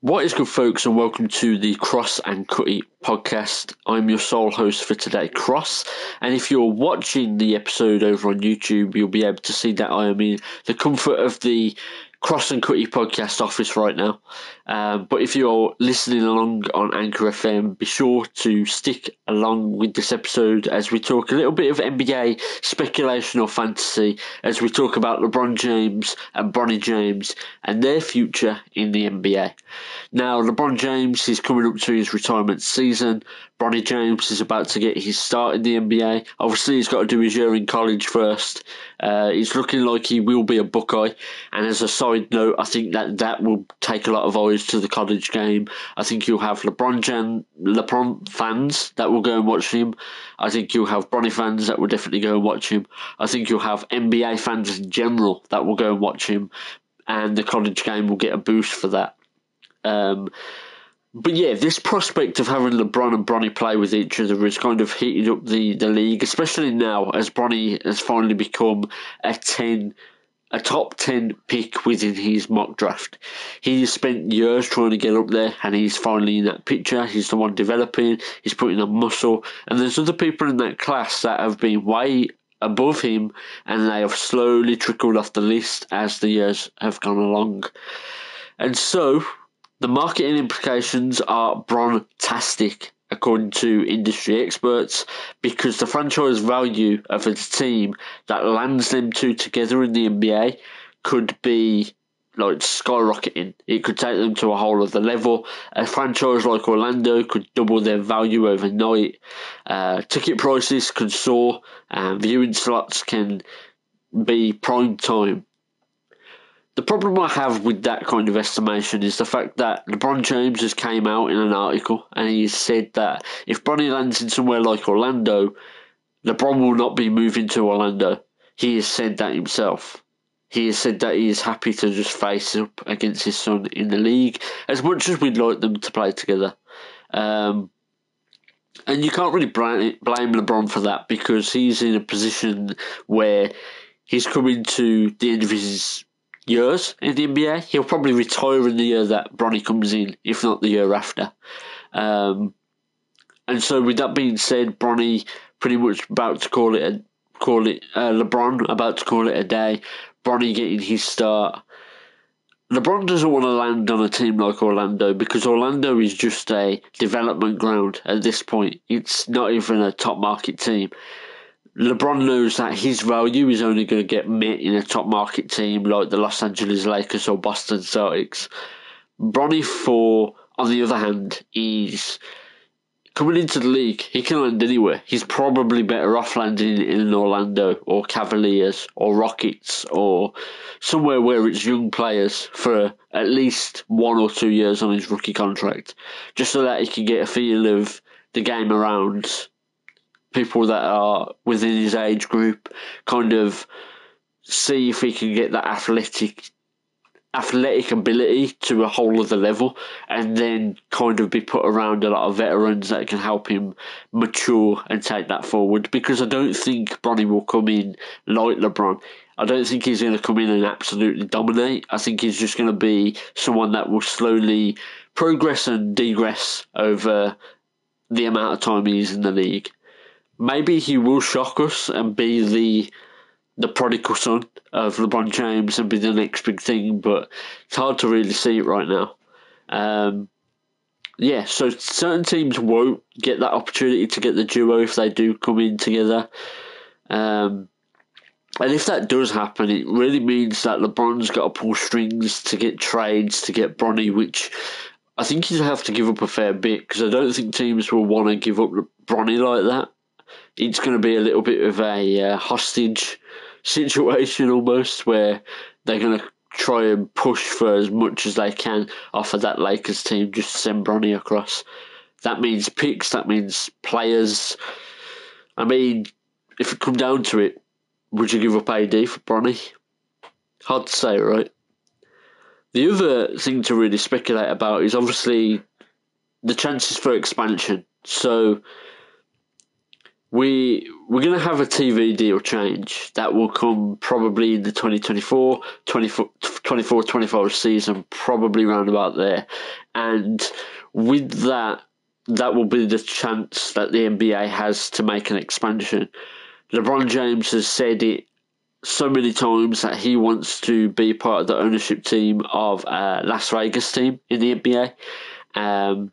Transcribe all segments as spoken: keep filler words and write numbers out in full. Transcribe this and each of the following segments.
What is good, folks, and welcome to the Cross and Cutty podcast. I'm your sole host for today, Cross, and if you're watching the episode over on YouTube, you'll be able to see that I am in the comfort of the Cross and Cutty podcast office right now. Um, but if you're listening along on Anchor F M, be sure to stick along with this episode as we talk a little bit of N B A speculation or fantasy, as we talk about LeBron James and Bronny James and their future in the N B A. Now, LeBron James is coming up to his retirement season. Bronny James is about to get his start in the N B A. Obviously, he's got to do his year in college first. Uh, he's looking like he will be a Buckeye, and as a side note, I think that that will take a lot of eyes to the college game. I think you'll have LeBron Jan, LeBron fans that will go and watch him. I think you'll have Bronny fans that will definitely go and watch him. I think you'll have N B A fans in general that will go and watch him, and the college game will get a boost for that. Um, But yeah, this prospect of having LeBron and Bronny play with each other has kind of heated up the, the league, especially now as Bronny has finally become a ten A top ten pick within his mock draft. He's spent years trying to get up there, and he's finally in that picture. He's the one developing. He's putting on muscle. And there's other people in that class that have been way above him, and they have slowly trickled off the list as the years have gone along. And so the marketing implications are Brontastic, according to industry experts, because the franchise value of a team that lands them two together in the N B A could be like skyrocketing. It could take them to a whole other level. A franchise like Orlando could double their value overnight. Uh, ticket prices can soar, and viewing slots can be prime time. The problem I have with that kind of estimation is the fact that LeBron James has came out in an article and he has said that if Bronny lands in somewhere like Orlando, LeBron will not be moving to Orlando. He has said that himself. He has said that he is happy to just face up against his son in the league, as much as we'd like them to play together. Um, and you can't really blame LeBron for that, because he's in a position where he's coming to the end of his years in the N B A. He'll probably retire in the year that Bronny comes in, if not the year after. Um, and so with that being said, Bronny pretty much about to call it a, call it uh, LeBron about to call it a day. Bronny getting his start. LeBron doesn't want to land on a team like Orlando, because Orlando is just a development ground at this point. It's not even a top market team. LeBron knows that his value is only going to get met in a top market team like the Los Angeles Lakers or Boston Celtics. Bronny, for, on the other hand, is coming into the league. He can land anywhere. He's probably better off landing in Orlando or Cavaliers or Rockets or somewhere where it's young players for at least one or two years on his rookie contract, just so that he can get a feel of the game around people that are within his age group, kind of see if he can get that athletic athletic ability to a whole other level, and then kind of be put around a lot of veterans that can help him mature and take that forward. Because I don't think Bronny will come in like LeBron. I don't think he's going to come in and absolutely dominate. I think he's just going to be someone that will slowly progress and degress over the amount of time he's in the league. Maybe he will shock us and be the the prodigal son of LeBron James and be the next big thing, but it's hard to really see it right now. Um, yeah, so certain teams won't get that opportunity to get the duo if they do come in together. Um, and if that does happen, it really means that LeBron's got to pull strings to get trades, to get Bronny, which I think he'll have to give up a fair bit, because I don't think teams will want to give up Bronny like that. It's going to be a little bit of a uh, hostage situation almost, where they're going to try and push for as much as they can off of that Lakers team just to send Bronny across. That means picks, that means players. I mean, if it come down to it, would you give up A D for Bronny? Hard to say, right? The other thing to really speculate about is obviously the chances for expansion. So we, we're going to have a T V deal change that will come probably in the twenty twenty-four twenty-four twenty-five season, probably round about there. And with that, that will be the chance that the N B A has to make an expansion. LeBron James has said it so many times that he wants to be part of the ownership team of a Las Vegas team in the N B A. Um,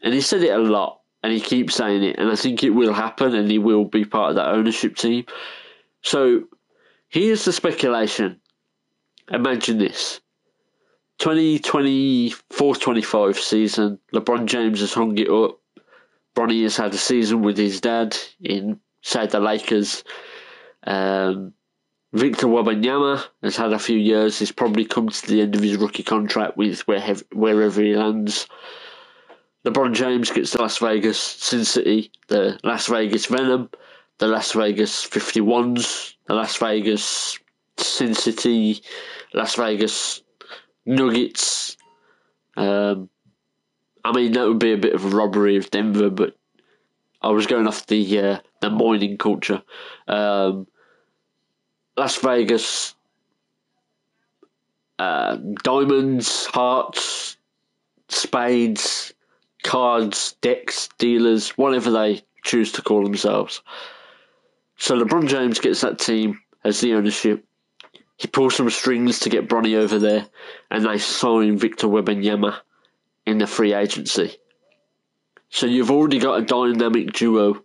and he said it a lot, and he keeps saying it, and I think it will happen, and he will be part of that ownership team. So here's the speculation. Imagine this. twenty twenty-four twenty-five season, LeBron James has hung it up. Bronny has had a season with his dad in, say, the Lakers. Um... Victor Wembanyama has had a few years. He's probably come to the end of his rookie contract with wherever he lands. LeBron James gets to Las Vegas, Sin City, the Las Vegas Venom, the Las Vegas fifty-ones, the Las Vegas Sin City, Las Vegas Nuggets. Um, I mean, that would be a bit of a robbery of Denver, but I was going off the, uh, the mining culture. Um... Las Vegas, uh, diamonds, hearts, spades, cards, decks, dealers, whatever they choose to call themselves. So LeBron James gets that team as the ownership. He pulls some strings to get Bronny over there, and they sign Victor Wembanyama in the free agency. So you've already got a dynamic duo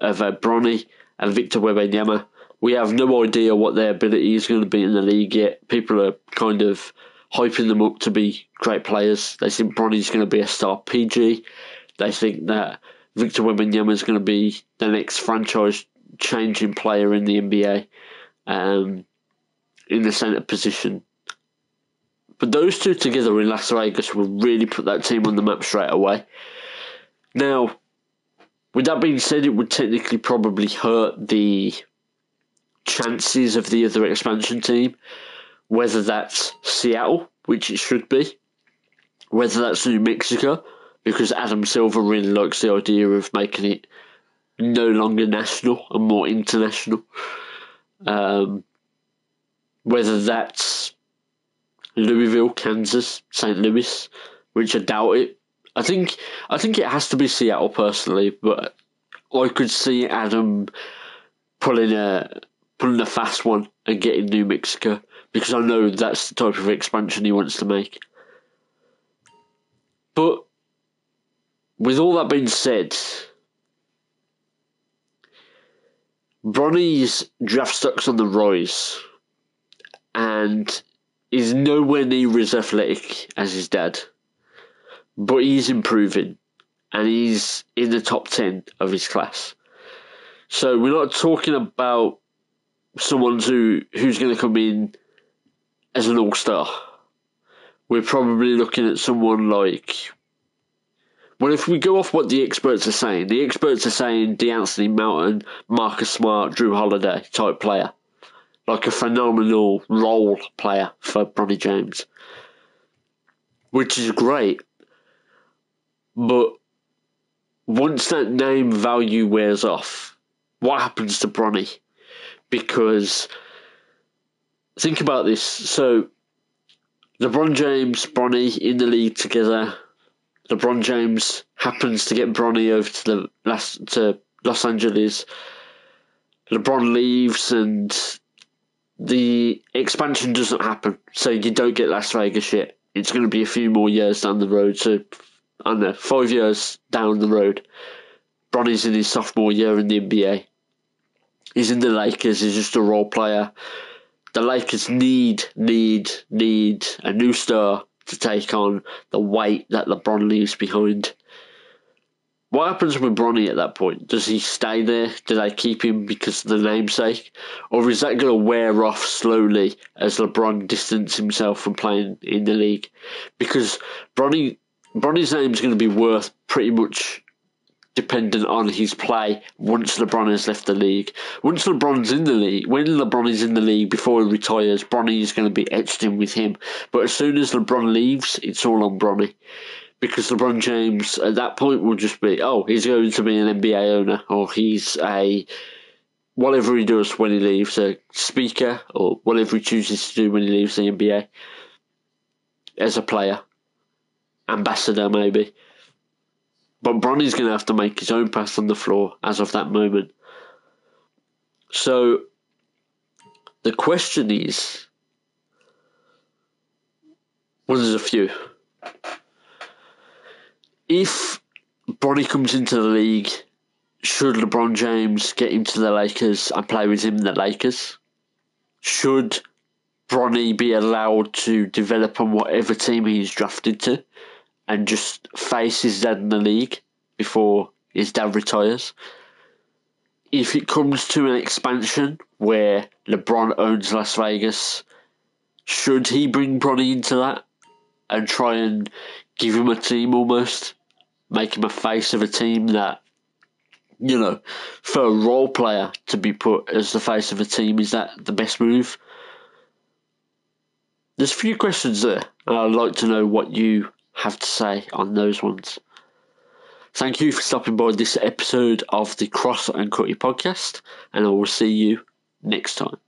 of uh, Bronny and Victor Wembanyama. We have no idea what their ability is going to be in the league yet. People are kind of hyping them up to be great players. They think Bronny's going to be a star P G. They think that Victor Wembanyama is going to be the next franchise-changing player in the N B A, um, in the centre position. But those two together in Las Vegas will really put that team on the map straight away. Now, with that being said, it would technically probably hurt the chances of the other expansion team, whether that's Seattle, which it should be, whether that's New Mexico, because Adam Silver really likes the idea of making it no longer national and more international, um, whether that's Louisville, Kansas, Saint Louis, which I doubt it. I think I think it has to be Seattle personally, but I could see Adam pulling a pulling a fast one and getting New Mexico, because I know that's the type of expansion he wants to make. But with all that being said, Bronny's draft stock's on the rise and is nowhere near as athletic as his dad, but he's improving and he's in the top ten of his class. So we're not talking about someone who, who's going to come in as an all-star. We're probably looking at someone like... Well, if we go off what the experts are saying, the experts are saying De'Anthony Mountain, Marcus Smart, Drew Holiday type player. Like a phenomenal role player for Bronny James. Which is great. But once that name value wears off, what happens to Bronny? Because think about this. So LeBron James, Bronny in the league together. LeBron James happens to get Bronny over to the Las to Los Angeles. LeBron leaves and the expansion doesn't happen. So you don't get Las Vegas yet. It's going to be a few more years down the road. So I don't know, five years down the road, Bronny's in his sophomore year in the N B A. He's in the Lakers. He's just a role player. The Lakers need, need, need a new star to take on the weight that LeBron leaves behind. What happens with Bronny at that point? Does he stay there? Do they keep him because of the namesake? Or is that going to wear off slowly as LeBron distances himself from playing in the league? Because Bronny, Bronny's name is going to be worth pretty much dependent on his play once LeBron has left the league. Once LeBron's in the league, when LeBron is in the league before he retires, Bronny is going to be etched in with him. But as soon as LeBron leaves, it's all on Bronny. because LeBron James at that point will just be, oh, he's going to be an N B A owner, or he's a, whatever he does when he leaves, a speaker, or whatever he chooses to do when he leaves the N B A as a player, ambassador maybe. But Bronny's going to have to make his own path on the floor as of that moment. So the question is, well, there's a few. If Bronny comes into the league, should LeBron James get him to the Lakers and play with him in the Lakers? Should Bronny be allowed to develop on whatever team he's drafted to and just face his dad in the league before his dad retires? If it comes to an expansion where LeBron owns Las Vegas, should he bring Bronny into that and try and give him a team almost? Make him a face of a team that, you know, for a role player to be put as the face of a team, is that the best move? There's a few questions there, and I'd like to know what you have to say on those ones. Thank you for stopping by this episode of the Cross and Cutty podcast, and I will see you next time.